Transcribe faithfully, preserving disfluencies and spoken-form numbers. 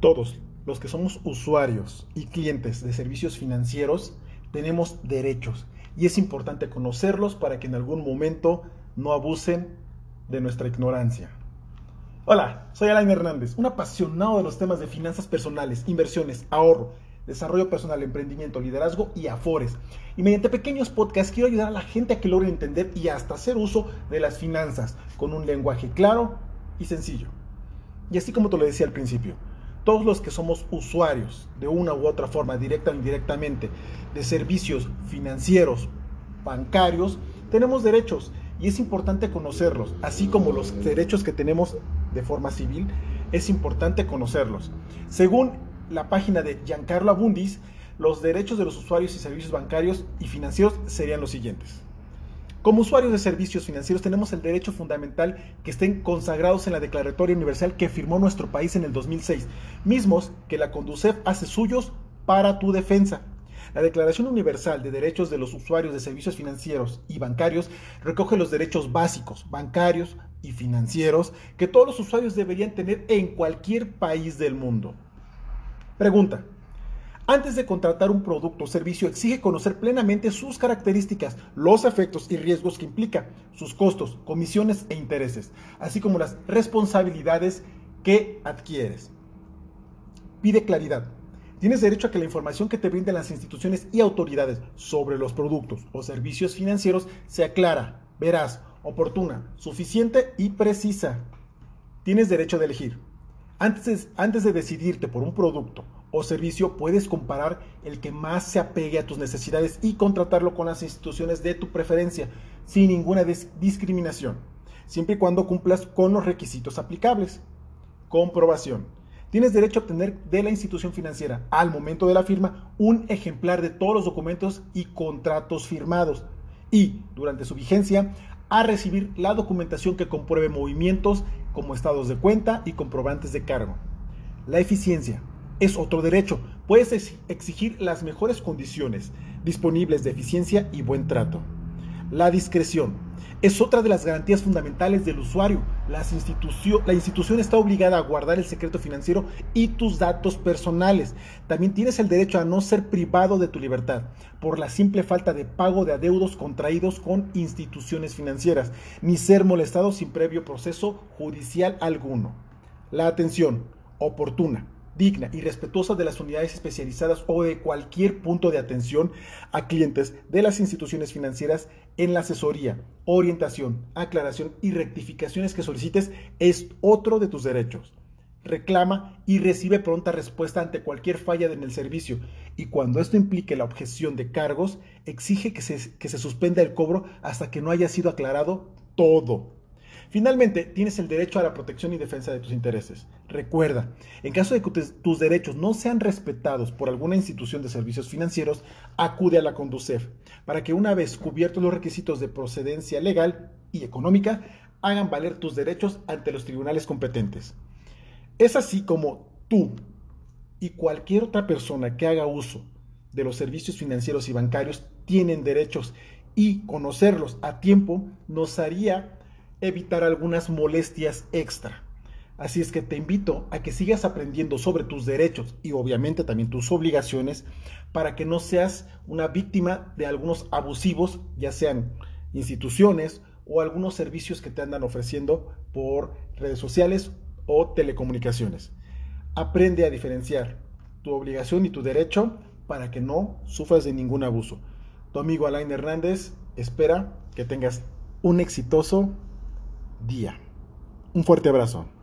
Todos los que somos usuarios y clientes de servicios financieros tenemos derechos y es importante conocerlos para que en algún momento no abusen de nuestra ignorancia. Hola, soy Alain Hernández, un apasionado de los temas de finanzas personales, inversiones, ahorro, desarrollo personal, emprendimiento, liderazgo y afores. Y mediante pequeños podcasts quiero ayudar a la gente a que logre entender y hasta hacer uso de las finanzas con un lenguaje claro y sencillo. Y así como te lo decía al principio, todos los que somos usuarios de una u otra forma, directa o indirectamente, de servicios financieros, bancarios, tenemos derechos y es importante conocerlos, así como los derechos que tenemos de forma civil, es importante conocerlos. Según la página de Giancarlo Abundis, los derechos de los usuarios y servicios bancarios y financieros serían los siguientes. Como usuarios de servicios financieros tenemos el derecho fundamental que estén consagrados en la Declaratoria Universal que firmó nuestro país en el dos mil seis, mismos que la CONDUSEF hace suyos para tu defensa. La Declaración Universal de Derechos de los Usuarios de Servicios Financieros y Bancarios recoge los derechos básicos, bancarios y financieros que todos los usuarios deberían tener en cualquier país del mundo. Pregunta. Antes de contratar un producto o servicio, exige conocer plenamente sus características, los efectos y riesgos que implica, sus costos, comisiones e intereses, así como las responsabilidades que adquieres. Pide claridad. Tienes derecho a que la información que te brinden las instituciones y autoridades sobre los productos o servicios financieros sea clara, veraz, oportuna, suficiente y precisa. Tienes derecho de elegir. Antes de, antes de decidirte por un producto o servicio, puedes comparar el que más se apegue a tus necesidades y contratarlo con las instituciones de tu preferencia, sin ninguna discriminación, siempre y cuando cumplas con los requisitos aplicables. Comprobación. Tienes derecho a obtener de la institución financiera, al momento de la firma, un ejemplar de todos los documentos y contratos firmados y, durante su vigencia, a recibir la documentación que compruebe movimientos como estados de cuenta y comprobantes de cargo. La eficiencia. Es otro derecho. Puedes exigir las mejores condiciones disponibles de eficiencia y buen trato. La discreción. Es otra de las garantías fundamentales del usuario. Las institucio- la institución está obligada a guardar el secreto financiero y tus datos personales. También tienes el derecho a no ser privado de tu libertad por la simple falta de pago de adeudos contraídos con instituciones financieras, ni ser molestado sin previo proceso judicial alguno. La atención oportuna, digna y respetuosa de las unidades especializadas o de cualquier punto de atención a clientes de las instituciones financieras en la asesoría, orientación, aclaración y rectificaciones que solicites es otro de tus derechos. Reclama y recibe pronta respuesta ante cualquier falla en el servicio y cuando esto implique la objeción de cargos, exige que se, que se suspenda el cobro hasta que no haya sido aclarado todo. Finalmente, tienes el derecho a la protección y defensa de tus intereses. Recuerda, en caso de que tus derechos no sean respetados por alguna institución de servicios financieros, acude a la CONDUSEF para que una vez cubiertos los requisitos de procedencia legal y económica, hagan valer tus derechos ante los tribunales competentes. Es así como tú y cualquier otra persona que haga uso de los servicios financieros y bancarios tienen derechos y conocerlos a tiempo nos haría evitar algunas molestias extra. Así es que te invito a que sigas aprendiendo sobre tus derechos y obviamente también tus obligaciones para que no seas una víctima de algunos abusivos, ya sean instituciones o algunos servicios que te andan ofreciendo por redes sociales o telecomunicaciones. Aprende a diferenciar tu obligación y tu derecho para que no sufras de ningún abuso. Tu amigo Alain Hernández espera que tengas un exitoso día. Un fuerte abrazo.